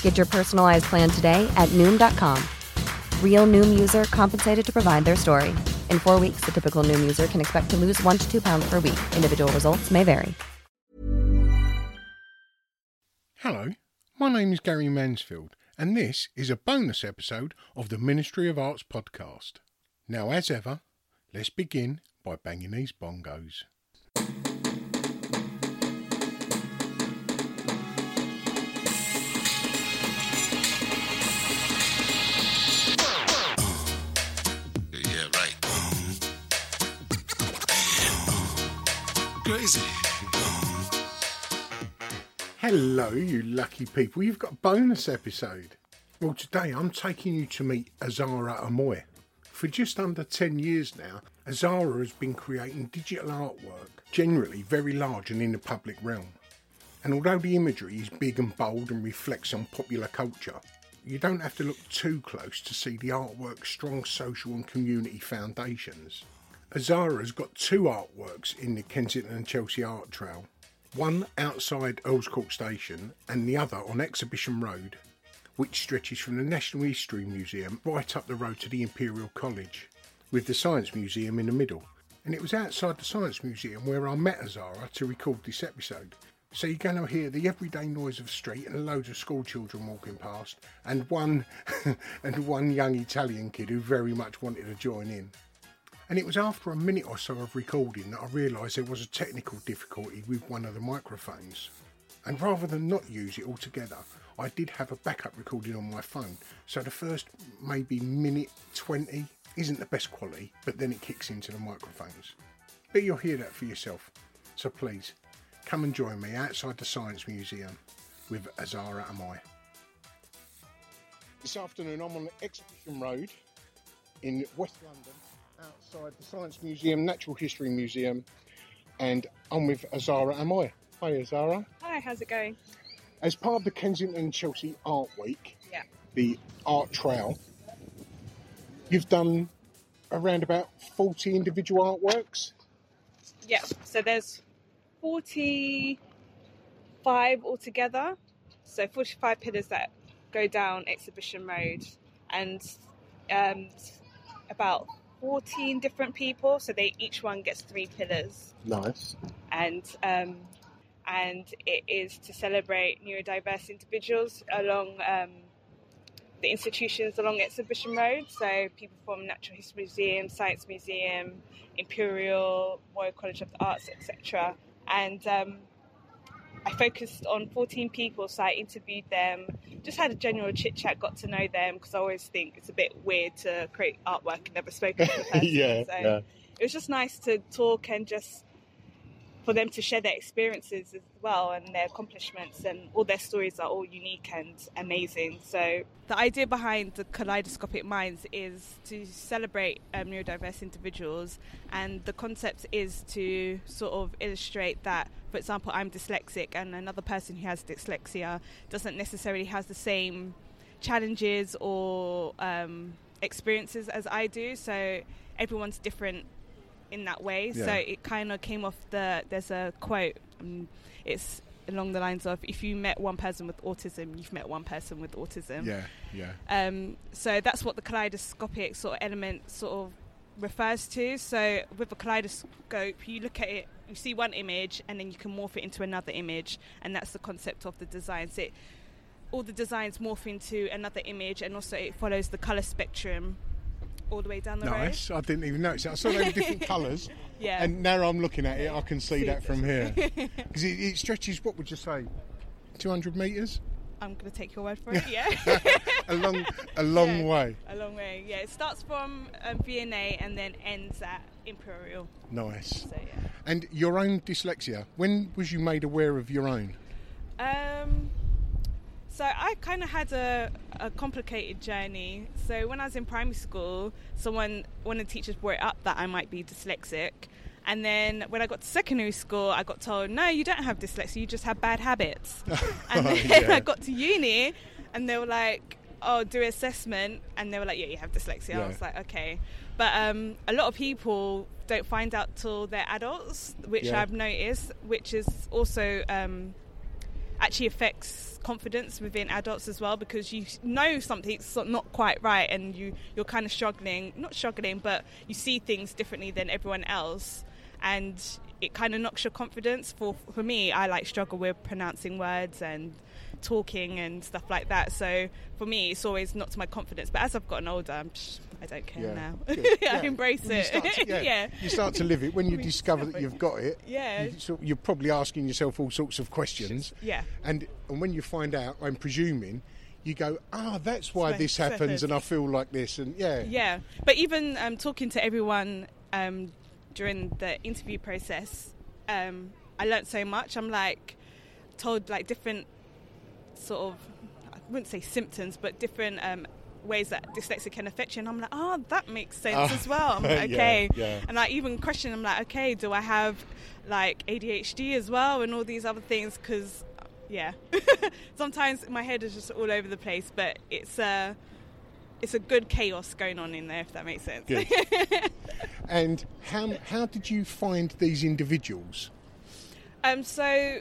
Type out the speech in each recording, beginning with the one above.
Get your personalized plan today at Noom.com. Real Noom user compensated to provide their story. In 4 weeks, the typical Noom user can expect to lose 1 to 2 pounds per week. Individual results may vary. Hello, my name is Gary Mansfield, and this is a bonus episode of the Ministry of Arts podcast. Now, as ever, let's begin by banging these bongos. Crazy. Hello, you lucky people. You've got a bonus episode. Well, today I'm taking you to meet Azara Amoy. For just under 10 years now, Azara has been creating digital artwork, generally very large and in the public realm. And although the imagery is big and bold and reflects on popular culture, you don't have to look too close to see the artwork's strong social and community foundations. Azara's got 2 artworks in the Kensington and Chelsea Art Trail, one outside Earl's Court Station and the other on Exhibition Road, which stretches from the National History Museum right up the road to the Imperial College, with the Science Museum in the middle. And it was outside the Science Museum where I met Azara to record this episode. So you're going to hear the everyday noise of the street and loads of school children walking past, and one young Italian kid who very much wanted to join in. And it was after a minute or so of recording that I realised there was a technical difficulty with one of the microphones. And rather than not use it altogether, I did have a backup recording on my phone. So the first maybe minute 20 isn't the best quality, but then it kicks into the microphones. But you'll hear that for yourself. So please, come and join me outside the Science Museum with Azara Amoy. This afternoon I'm on Exhibition Road in West London, outside the Science Museum, Natural History Museum, and I'm with Azara Amoy. Hi, Azara. Hi, how's it going? As part of the Kensington and Chelsea Art Week, the art trail, you've done around about 40 individual artworks? Yeah, so there's 45 altogether, so 45 pillars that go down Exhibition Road, and about 14 different people, so each one gets 3 pillars. Nice. And it is to celebrate neurodiverse individuals along the institutions along Exhibition Road. So people from Natural History Museum, Science Museum, Imperial, Royal College of the Arts, etc. And I focused on 14 people, so I interviewed them, just had a general chit-chat, got to know them, because I always think it's a bit weird to create artwork and never spoken to the person. It was just nice to talk and just for them to share their experiences as well and their accomplishments, and all their stories are all unique and amazing. So the idea behind the Kaleidoscopic Minds is to celebrate neurodiverse individuals, and the concept is to sort of illustrate that, for example, I'm dyslexic and another person who has dyslexia doesn't necessarily have the same challenges or experiences as I do, so everyone's different in that way. Yeah. So it kind of came off there's a quote, it's along the lines of, if you met one person with autism, you've met one person with autism. Yeah. So that's what the kaleidoscopic sort of element sort of refers to. So with a kaleidoscope, you look at it, you see one image, and then you can morph it into another image, and that's the concept of the design. So all the designs morph into another image, and also it follows the colour spectrum all the way down the road. Nice. I didn't even notice it. I saw those different colours. Yeah. And now I'm looking at it, I can see that from here. Because it stretches, what would you say, 200 metres? I'm going to take your word for it, yeah. a long way. A long way, yeah. It starts from V and A and then ends at Imperial. Nice. So, yeah. And your own dyslexia, when was you made aware of your own? So I kind of had a complicated journey. So when I was in primary school, one of the teachers brought it up that I might be dyslexic. And then when I got to secondary school, I got told, no, you don't have dyslexia, you just have bad habits. And then I got to uni and they were like, oh, do an assessment. And they were like, yeah, you have dyslexia. Yeah. I was like, okay. But a lot of people don't find out till they're adults, which I've noticed, which is also... actually affects confidence within adults as well, because you know something's not quite right and you're kind of struggling but you see things differently than everyone else, and it kind of knocks your confidence. For me, I struggle with pronouncing words and talking and stuff like that, so for me it's always knocked my confidence. But as I've gotten older, I don't care now. I embrace it. You start to live it when you discover that you've got it. You're probably asking yourself all sorts of questions, and when you find out, I'm presuming, you go, that's why this happens and I feel like this. And but even talking to everyone during the interview process, I learnt so much. I'm told different sort of, I wouldn't say symptoms, but different ways that dyslexia can affect you, and I'm like, that makes sense as well. I'm like, okay. And I even question, I'm like, okay, do I have ADHD as well and all these other things, because sometimes my head is just all over the place, but it's a good chaos going on in there, if that makes sense. Good. And how did you find these individuals? So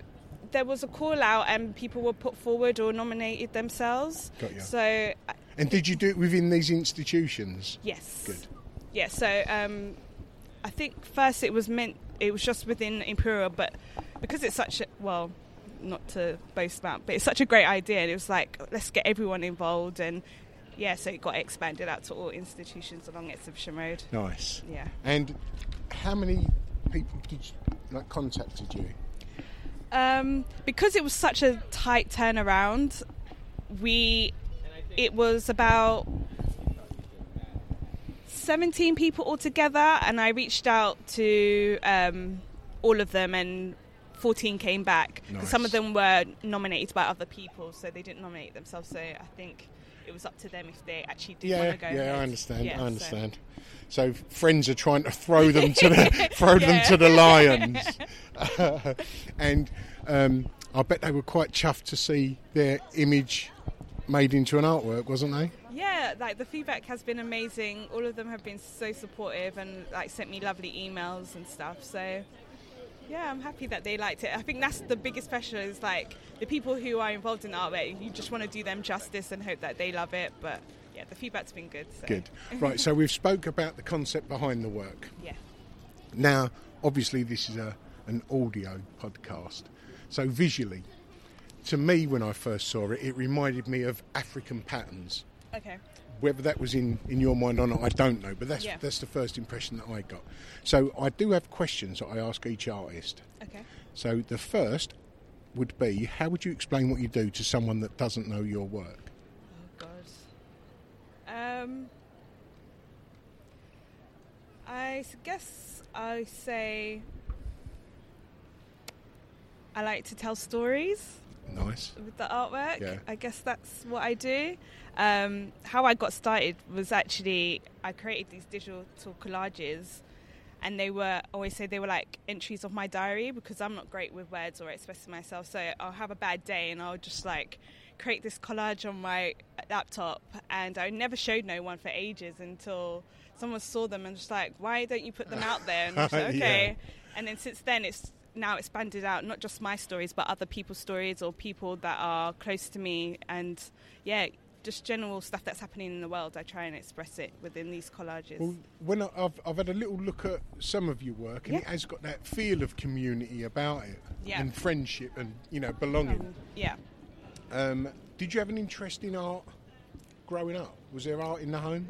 there was a call out and people were put forward or nominated themselves. Got you. So, and did you do it within these institutions? Yes. Good. Yeah, so I think first it was just within Imperial, but because it's such a, well, not to boast about, but it's such a great idea, and it was let's get everyone involved, and so it got expanded out to all institutions along Exhibition Road. Nice. Yeah. And how many people did you, contacted you? Because it was such a tight turnaround, it was about 17 people altogether, and I reached out to all of them, and 14 came back. Nice. Some of them were nominated by other people, so they didn't nominate themselves, so I think it was up to them if they actually did want to go. Yeah, I understand. Yeah, I understand. So friends are trying to throw them to the lions. And I bet they were quite chuffed to see their image made into an artwork, wasn't they? Yeah, the feedback has been amazing. All of them have been so supportive and sent me lovely emails and stuff. So yeah, I'm happy that they liked it. I think that's the biggest pressure is the people who are involved in artwork. You just want to do them justice and hope that they love it. But yeah, the feedback's been good. So. Good. Right, so we've spoke about the concept behind the work. Yeah. Now, obviously, this is an audio podcast. So visually, to me, when I first saw it, it reminded me of African patterns. Okay. Whether that was in your mind or not, I don't know, but that's the first impression that I got. So I do have questions that I ask each artist. Okay. So the first would be, how would you explain what you do to someone that doesn't know your work? Oh, God. I guess I say I like to tell stories. Nice. With the artwork, I guess that's what I do. How I got started was actually I created these digital collages, And they were always said they were like entries of my diary, because I'm not great with words or expressing myself. So I'll have a bad day and I'll just like create this collage on my laptop, and I never showed no one for ages until someone saw them and just like, why don't you put them out there? And I was like, okay. Yeah. And then since then it's now expanded out, not just my stories but other people's stories or people that are close to me, and yeah, just general stuff that's happening in the world. I try and express it within these collages. Well, when I've had a little look at some of your work, and it has got that feel of community about it, and friendship, and you know, belonging. Did you have an interest in art growing up? Was there art in the home?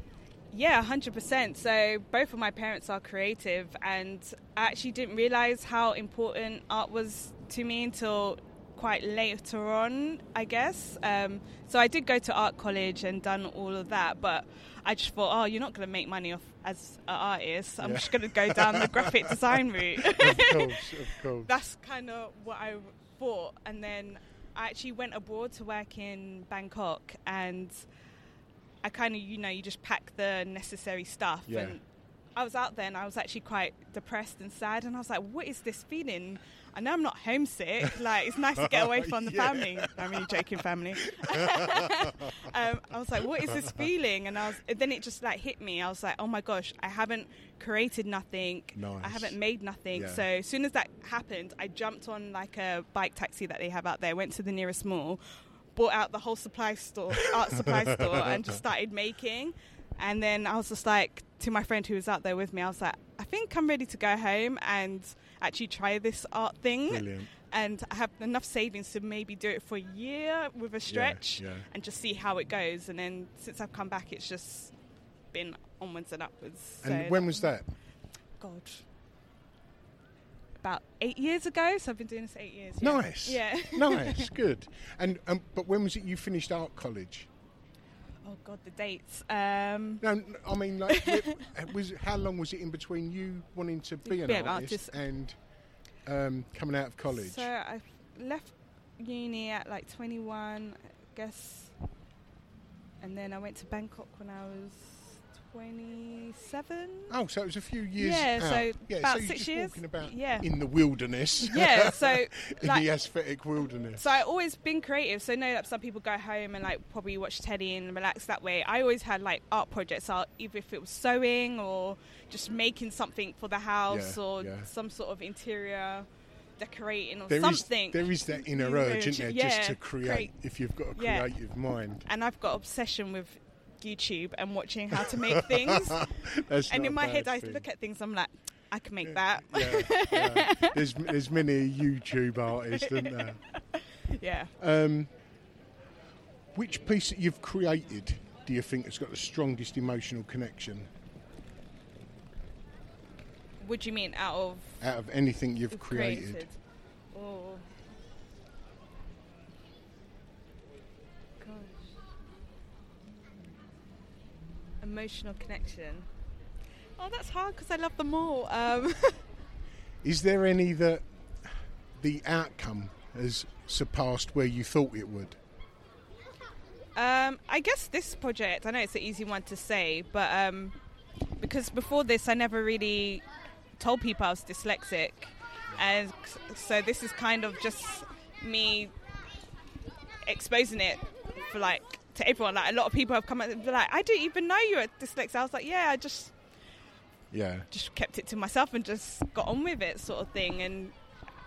Yeah, 100%. So both of my parents are creative, and I actually didn't realise how important art was to me until quite later on, I guess. So I did go to art college and done all of that, but I just thought, oh, you're not going to make money off as an artist. I'm just going to go down the graphic design route. Of course, of course. That's kind of what I thought. And then I actually went abroad to work in Bangkok, and I kind of, you know, you just pack the necessary stuff. Yeah. And I was out there and I was actually quite depressed and sad, and I was like, what is this feeling? I know I'm not homesick. Like, it's nice to get away from the family. I'm really joking, family. I was like, what is this feeling? And then it just like hit me. I was like, oh my gosh, I haven't created nothing. Nice. I haven't made nothing. Yeah. So as soon as that happened, I jumped on like a bike taxi that they have out there, went to the nearest mall, bought out the whole art supply store, and just started making. And then I was just like, to my friend who was out there with me, I was like, I think I'm ready to go home and actually try this art thing. Brilliant. And I have enough savings to maybe do it for a year with a stretch, and just see how it goes. And then since I've come back, it's just been onwards and upwards. And so when was that? God, about 8 years ago. So I've been doing this 8 years. Yeah. Nice. Yeah. Nice. Good. And but when was it you finished art college? Oh God, the dates. No, I mean, like, how long was it in between you wanting to be an artist and coming out of college? So I left uni at like 21, I guess, and then I went to Bangkok when I was 27. Oh, so it was a few years. Yeah, out. About 6 years. Walking about in the wilderness. Yeah, so in the aesthetic wilderness. So I always been creative. So I know that some people go home and like probably watch telly and relax that way. I always had like art projects out, even if it was sewing or just making something for the house, or some sort of interior decorating or something. There is that inner urge, isn't there, just to create if you've got a creative mind. And I've got obsession with YouTube and watching how to make things. And in my head, I look at things, I'm like, I can make that. Yeah, yeah. There's many YouTube artists, isn't there? Yeah. Which piece that you've created do you think has got the strongest emotional connection? What do you mean, out of anything you've created? Oh. Emotional connection. Oh, that's hard because I love them all. Is there any that the outcome has surpassed where you thought it would? I guess this project, I know it's an easy one to say, but because before this I never really told people I was dyslexic, and so this is kind of just me exposing it for like to everyone. Like, a lot of people have come up and be like, I didn't even know you were dyslexic. I was like, I just kept it to myself and just got on with it, sort of thing. And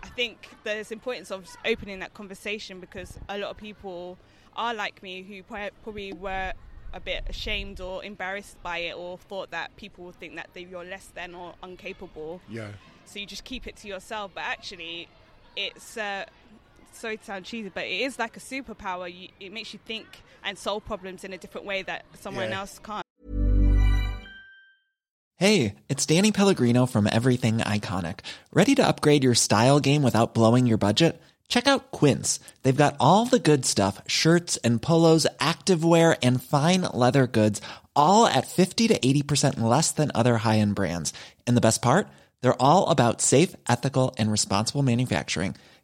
I think there's importance of opening that conversation, because a lot of people are like me, who probably were a bit ashamed or embarrassed by it, or thought that people would think that you're less than or incapable. So you just keep it to yourself. But actually it's sorry to sound cheesy, but it is like a superpower. It makes you think and solve problems in a different way that someone else can't. Hey, it's Danny Pellegrino from Everything Iconic. Ready to upgrade your style game without blowing your budget? Check out Quince. They've got all the good stuff, shirts and polos, activewear and fine leather goods, all at 50 to 80% less than other high-end brands. And the best part? They're all about safe, ethical and responsible manufacturing.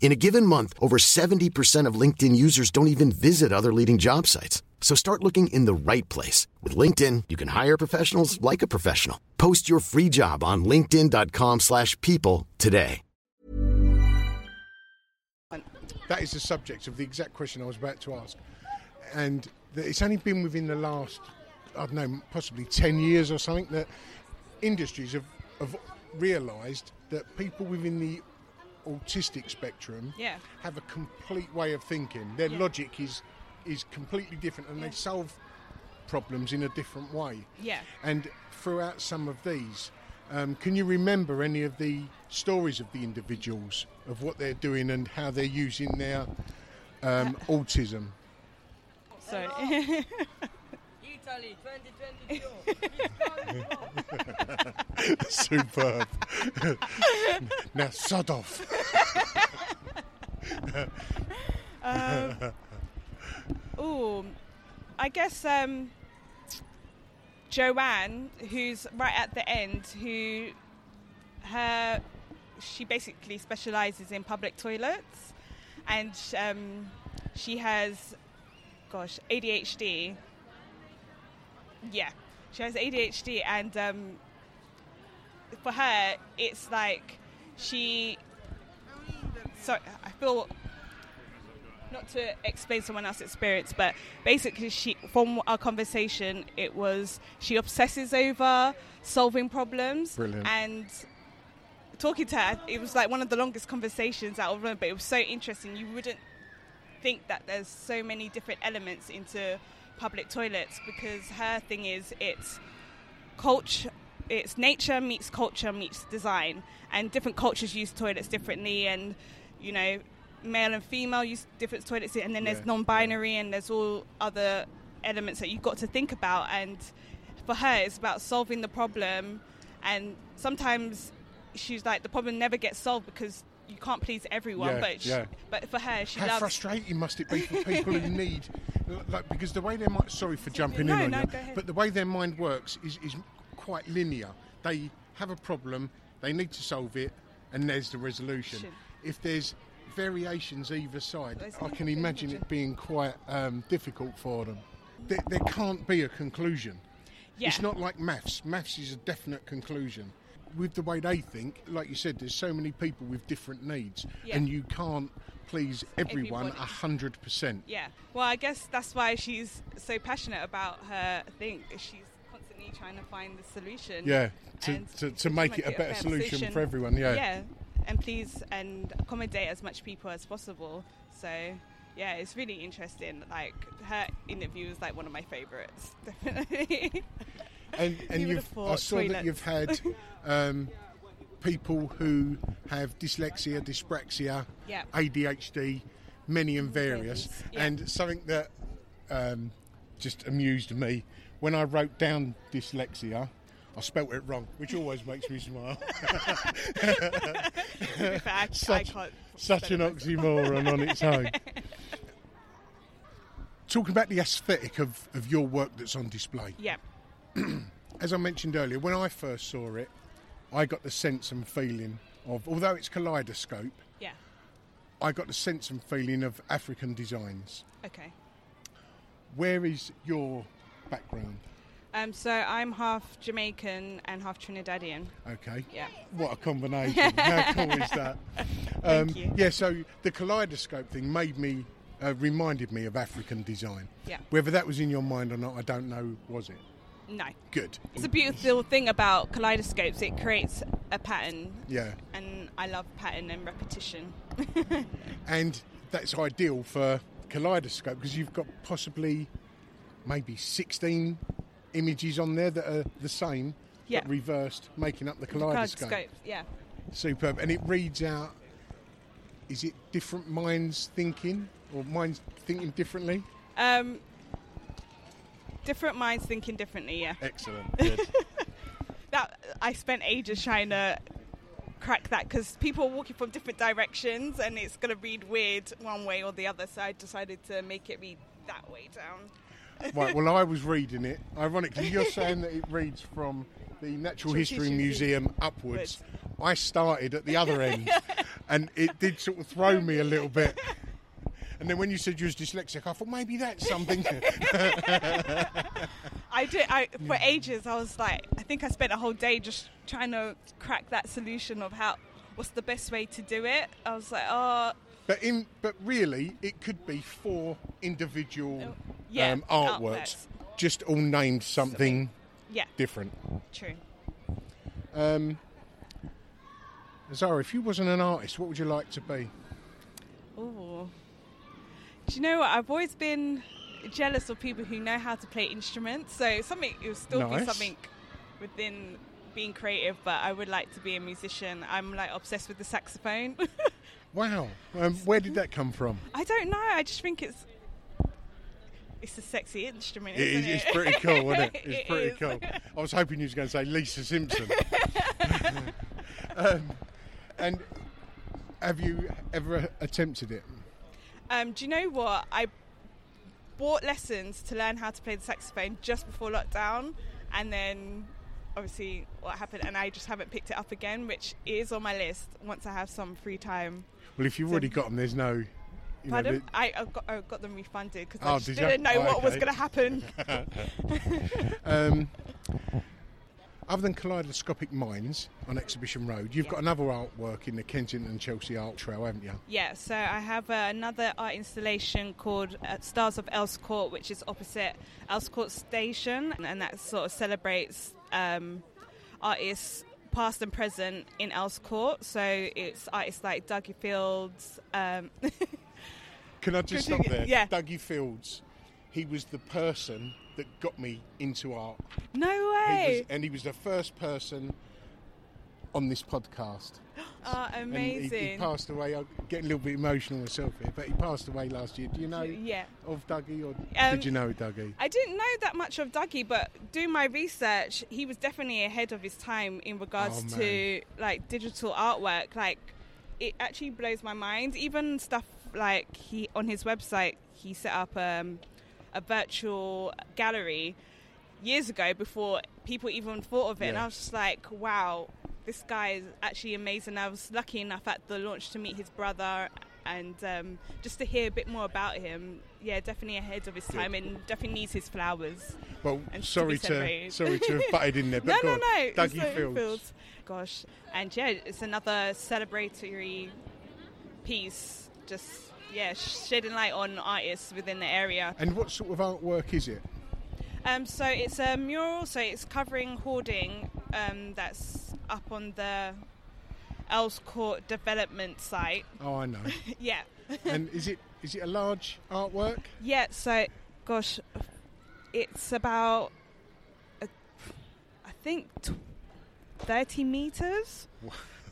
In a given month, over 70% of LinkedIn users don't even visit other leading job sites. So start looking in the right place. With LinkedIn, you can hire professionals like a professional. Post your free job on linkedin.com/people today. That is the subject of the exact question I was about to ask. And it's only been within the last, I don't know, possibly 10 years or something, that industries have realised that people within the autistic spectrum have a complete way of thinking. Their logic is completely different, and they solve problems in a different way. Yeah. And throughout some of these, can you remember any of the stories of the individuals, of what they're doing and how they're using their autism? Sorry. Italy 2022. Superb. Now, sod off. I guess Joanne, who's right at the end, she basically specialises in public toilets, and she has, ADHD. Yeah, she has ADHD, and for her, it's like she... So I feel... Not to explain someone else's experience, but basically from our conversation, it was she obsesses over solving problems. Brilliant. And talking to her, it was like one of the longest conversations out of them, but it was so interesting. You wouldn't think that there's so many different elements into public toilets, because her thing is it's nature meets culture meets design, and different cultures use toilets differently, and male and female use different toilets, and then there's non-binary and there's all other elements that you've got to think about. And for her, it's about solving the problem, and sometimes she's like, the problem never gets solved because you can't please everyone. But for her, she loves... frustrating must it be for people who need, like, because the way their mind... Sorry for jumping in on you, but the way their mind works is quite linear. They have a problem, they need to solve it, and there's the resolution. If there's variations either side, I can imagine it being quite difficult for them. There can't be a conclusion. It's not like maths is a definite conclusion. With the way they think, like you said, there's so many people with different needs, and you can't please everyone 100%. Well, I guess that's why she's so passionate about her thing. She's constantly trying to find the solution, to make it a better solution for everyone. And please and accommodate as much people as possible. So it's really interesting. Like, her interview is like one of my favourites, definitely. And I saw that you've had people who have dyslexia, dyspraxia, ADHD, many and various. And something that just amused me, when I wrote down dyslexia, I spelt it wrong, which always makes me smile. Such an oxymoron on its own. Talking about the aesthetic of your work that's on display. Yeah. As I mentioned earlier, when I first saw it, I got the sense and feeling of, although it's Kaleidoscope, I got the sense and feeling of African designs. Okay. Where is your background? So I'm half Jamaican and half Trinidadian. Okay. Yeah. What a combination. How cool is that? Thank you. Yeah, so the Kaleidoscope thing reminded me of African design. Yeah. Whether that was in your mind or not, I don't know, was it? No. Good. It's a beautiful thing about kaleidoscopes. It creates a pattern. Yeah. And I love pattern and repetition. And that's ideal for Kaleidoscope, because you've got possibly maybe 16 images on there that are the same, but reversed, making up the Kaleidoscope. Superb. And it reads out Is it different minds thinking, or minds thinking differently? Different minds thinking differently, yeah. Excellent. Good. That I spent ages trying to crack that, because people are walking from different directions and it's going to read weird one way or the other, so I decided to make it read that way down. Right, well, I was reading it. Ironically, you're saying that it reads from the Natural History Museum upwards. I started at the other end, and it did sort of throw me a little bit. And then when you said you was dyslexic, I thought maybe that's something. For ages, I was like, I think I spent a whole day just trying to crack that solution of what's the best way to do it. I was like, oh. But really, it could be four individual artworks, just all named something different. True. Azara, if you wasn't an artist, what would you like to be? Oh, do you know what? I've always been jealous of people who know how to play instruments. So it would still be something within being creative, but I would like to be a musician. I'm like obsessed with the saxophone. Wow. Where did that come from? I don't know. I just think it's a sexy instrument, isn't it? It's pretty cool, isn't it? It's pretty cool. I was hoping you was going to say Lisa Simpson. And have you ever attempted it? Do you know what? I bought lessons to learn how to play the saxophone just before lockdown, and then obviously what happened, and I just haven't picked it up again, which is on my list once I have some free time. Well, if you've already got them, there's no... I got them refunded because I didn't know what was going to happen. Other than Kaleidoscopic Minds on Exhibition Road, you've got another artwork in the Kensington and Chelsea Art Trail, haven't you? Yeah, so I have another art installation called Stars of Earl's Court, which is opposite Earl's Court Station, and that sort of celebrates artists past and present in Earl's Court. So it's artists like Dougie Fields. Can I just stop there? Yeah. Dougie Fields, he was the person that got me into art. No way! He was the first person on this podcast. Oh, amazing. He passed away. I'm getting a little bit emotional myself here, but he passed away last year. Do you know of Dougie, or did you know Dougie? I didn't know that much of Dougie, but doing my research, he was definitely ahead of his time in regards to like digital artwork. Like, it actually blows my mind. Even stuff like on his website, he set up a virtual gallery years ago before people even thought of it. Yeah. And I was just like, wow, this guy is actually amazing. I was lucky enough at the launch to meet his brother, and just to hear a bit more about him. Yeah, definitely ahead of his time, and definitely needs his flowers. Well, sorry to have butted in there, but no, Dougie Fields. Gosh, and yeah, it's another celebratory piece, just shedding light on artists within the area. And what sort of artwork is it? So it's a mural, so it's covering hoarding that's up on the Earl's Court development site. Oh, I know. Yeah. And is it a large artwork? Yeah, so, gosh, it's about, I think, 30 metres.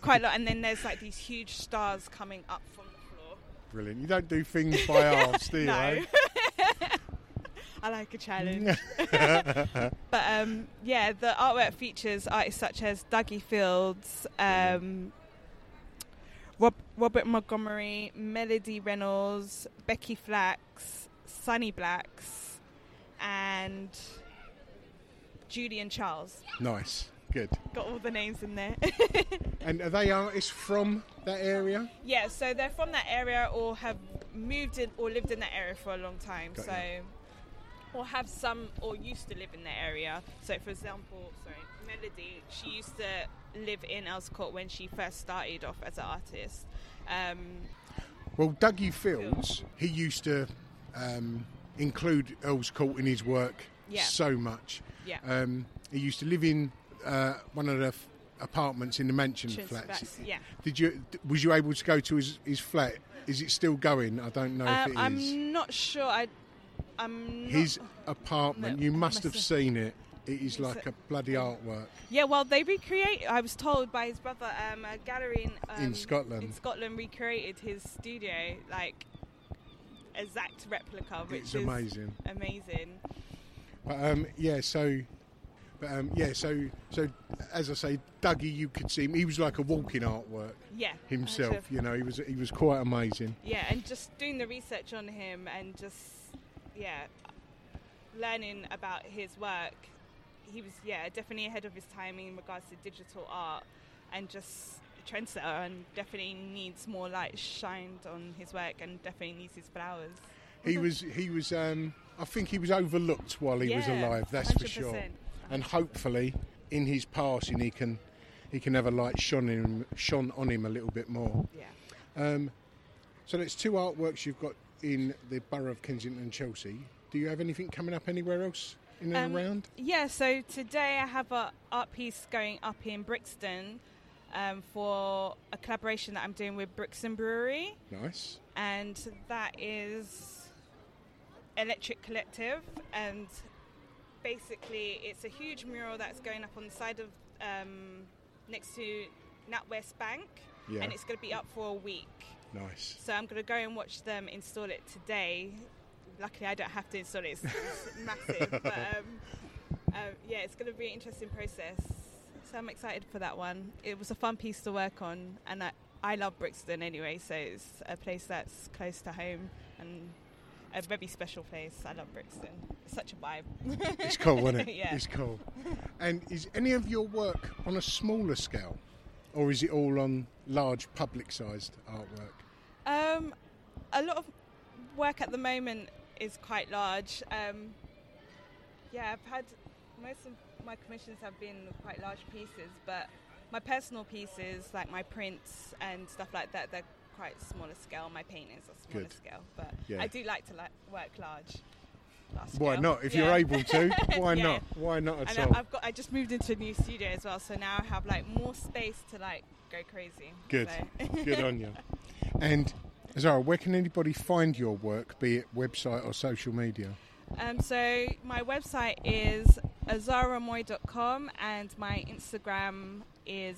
Quite a lot. And then there's like these huge stars coming up from the floor. Brilliant. You don't do things by halves, do you? No. I like a challenge. But the artwork features artists such as Dougie Fields, Robert Montgomery, Melody Reynolds, Becky Flax, Sunny Blacks, and Judy and Charles. Nice, good. Got all the names in there. And are they artists from that area? Yeah, so they're from that area, or have moved in or lived in that area for a long time. Got so. You. Or have some, or used to live in the area. So, for example, Melody, she used to live in Earl's Court when she first started off as an artist. Well, Dougie Fields, he used to include Earl's Court in his work so much. Yeah. He used to live in one of the apartments in the mansion flats. Yeah. Was you able to go to his flat? Is it still going? I don't know if it is. I'm not sure. His apartment, you must have seen it. It is like a bloody artwork. Yeah, well, they recreate. I was told by his brother, a gallery in Scotland. In Scotland, recreated his studio, like exact replica, which is amazing. Amazing. But So as I say, Dougie, you could see him. He was like a walking artwork. Yeah. Himself, you know, he was quite amazing. Yeah, and just doing the research on him and learning about his work. He was definitely ahead of his time in regards to digital art and just a trendsetter, and definitely needs more light shined on his work and definitely needs his flowers. He was I think he was overlooked while he was alive, that's 100%. For sure. And hopefully in his passing he can have a light shone on him a little bit more. Yeah. So that's two artworks you've got in the borough of Kensington and Chelsea. Do you have anything coming up anywhere else in and around? Yeah, so today I have an art piece going up in Brixton for a collaboration that I'm doing with Brixton Brewery. Nice. And that is Electric Collective, and basically it's a huge mural that's going up on the side of next to NatWest Bank, and it's going to be up for a week. Nice. So I'm going to go and watch them install it today. Luckily, I don't have to install it. It's massive. But, it's going to be an interesting process. So I'm excited for that one. It was a fun piece to work on. And I love Brixton anyway, so it's a place that's close to home and a very special place. I love Brixton. It's such a vibe. It's cool, isn't it? Yeah. It's cool. And is any of your work on a smaller scale? Or is it all on large, public-sized artwork? A lot of work at the moment is quite large. I've had most of my commissions have been quite large pieces, but my personal pieces, like my prints and stuff like that, they're quite smaller scale. My paintings are smaller scale, but I do like to work large. Why not? If you're able to, why not? Why not at all? I just moved into a new studio as well, so now I have like more space to like go crazy. Good, so. Good on you. And Azara, where can anybody find your work, be it website or social media? So my website is azaraamoy.com, and my Instagram is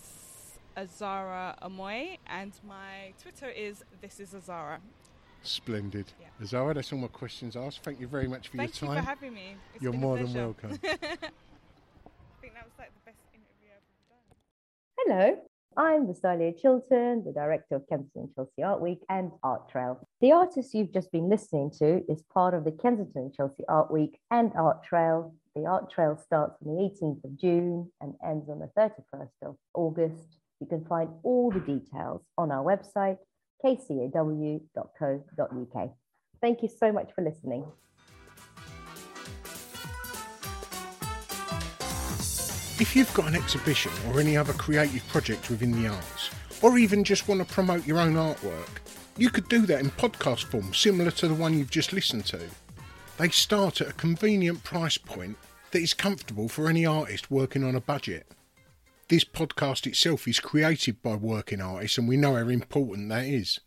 Azara Amoy, and my Twitter is This Is Azara. Splendid. Yeah. Azara, that's all my questions asked. Thank you very much for your time. Thank you for having me. You're more than welcome. I think that was like the best interview I've ever done. Hello. I'm Visalia Chilton, the director of Kensington Chelsea Art Week and Art Trail. The artist you've just been listening to is part of the Kensington Chelsea Art Week and Art Trail. The Art Trail starts on the 18th of June and ends on the 31st of August. You can find all the details on our website, kcaw.co.uk. Thank you so much for listening. If you've got an exhibition or any other creative project within the arts, or even just want to promote your own artwork, you could do that in podcast form similar to the one you've just listened to. They start at a convenient price point that is comfortable for any artist working on a budget. This podcast itself is created by working artists, and we know how important that is.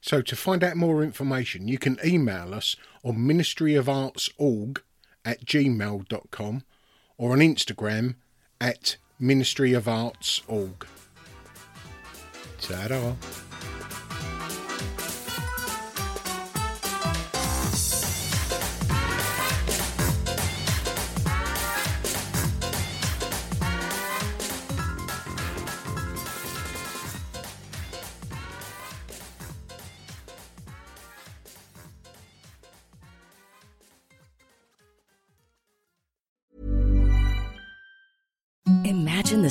So to find out more information, you can email us on ministryofartsorg@gmail.com or on Instagram at ministryofartsorg. Ta-da! Imagine the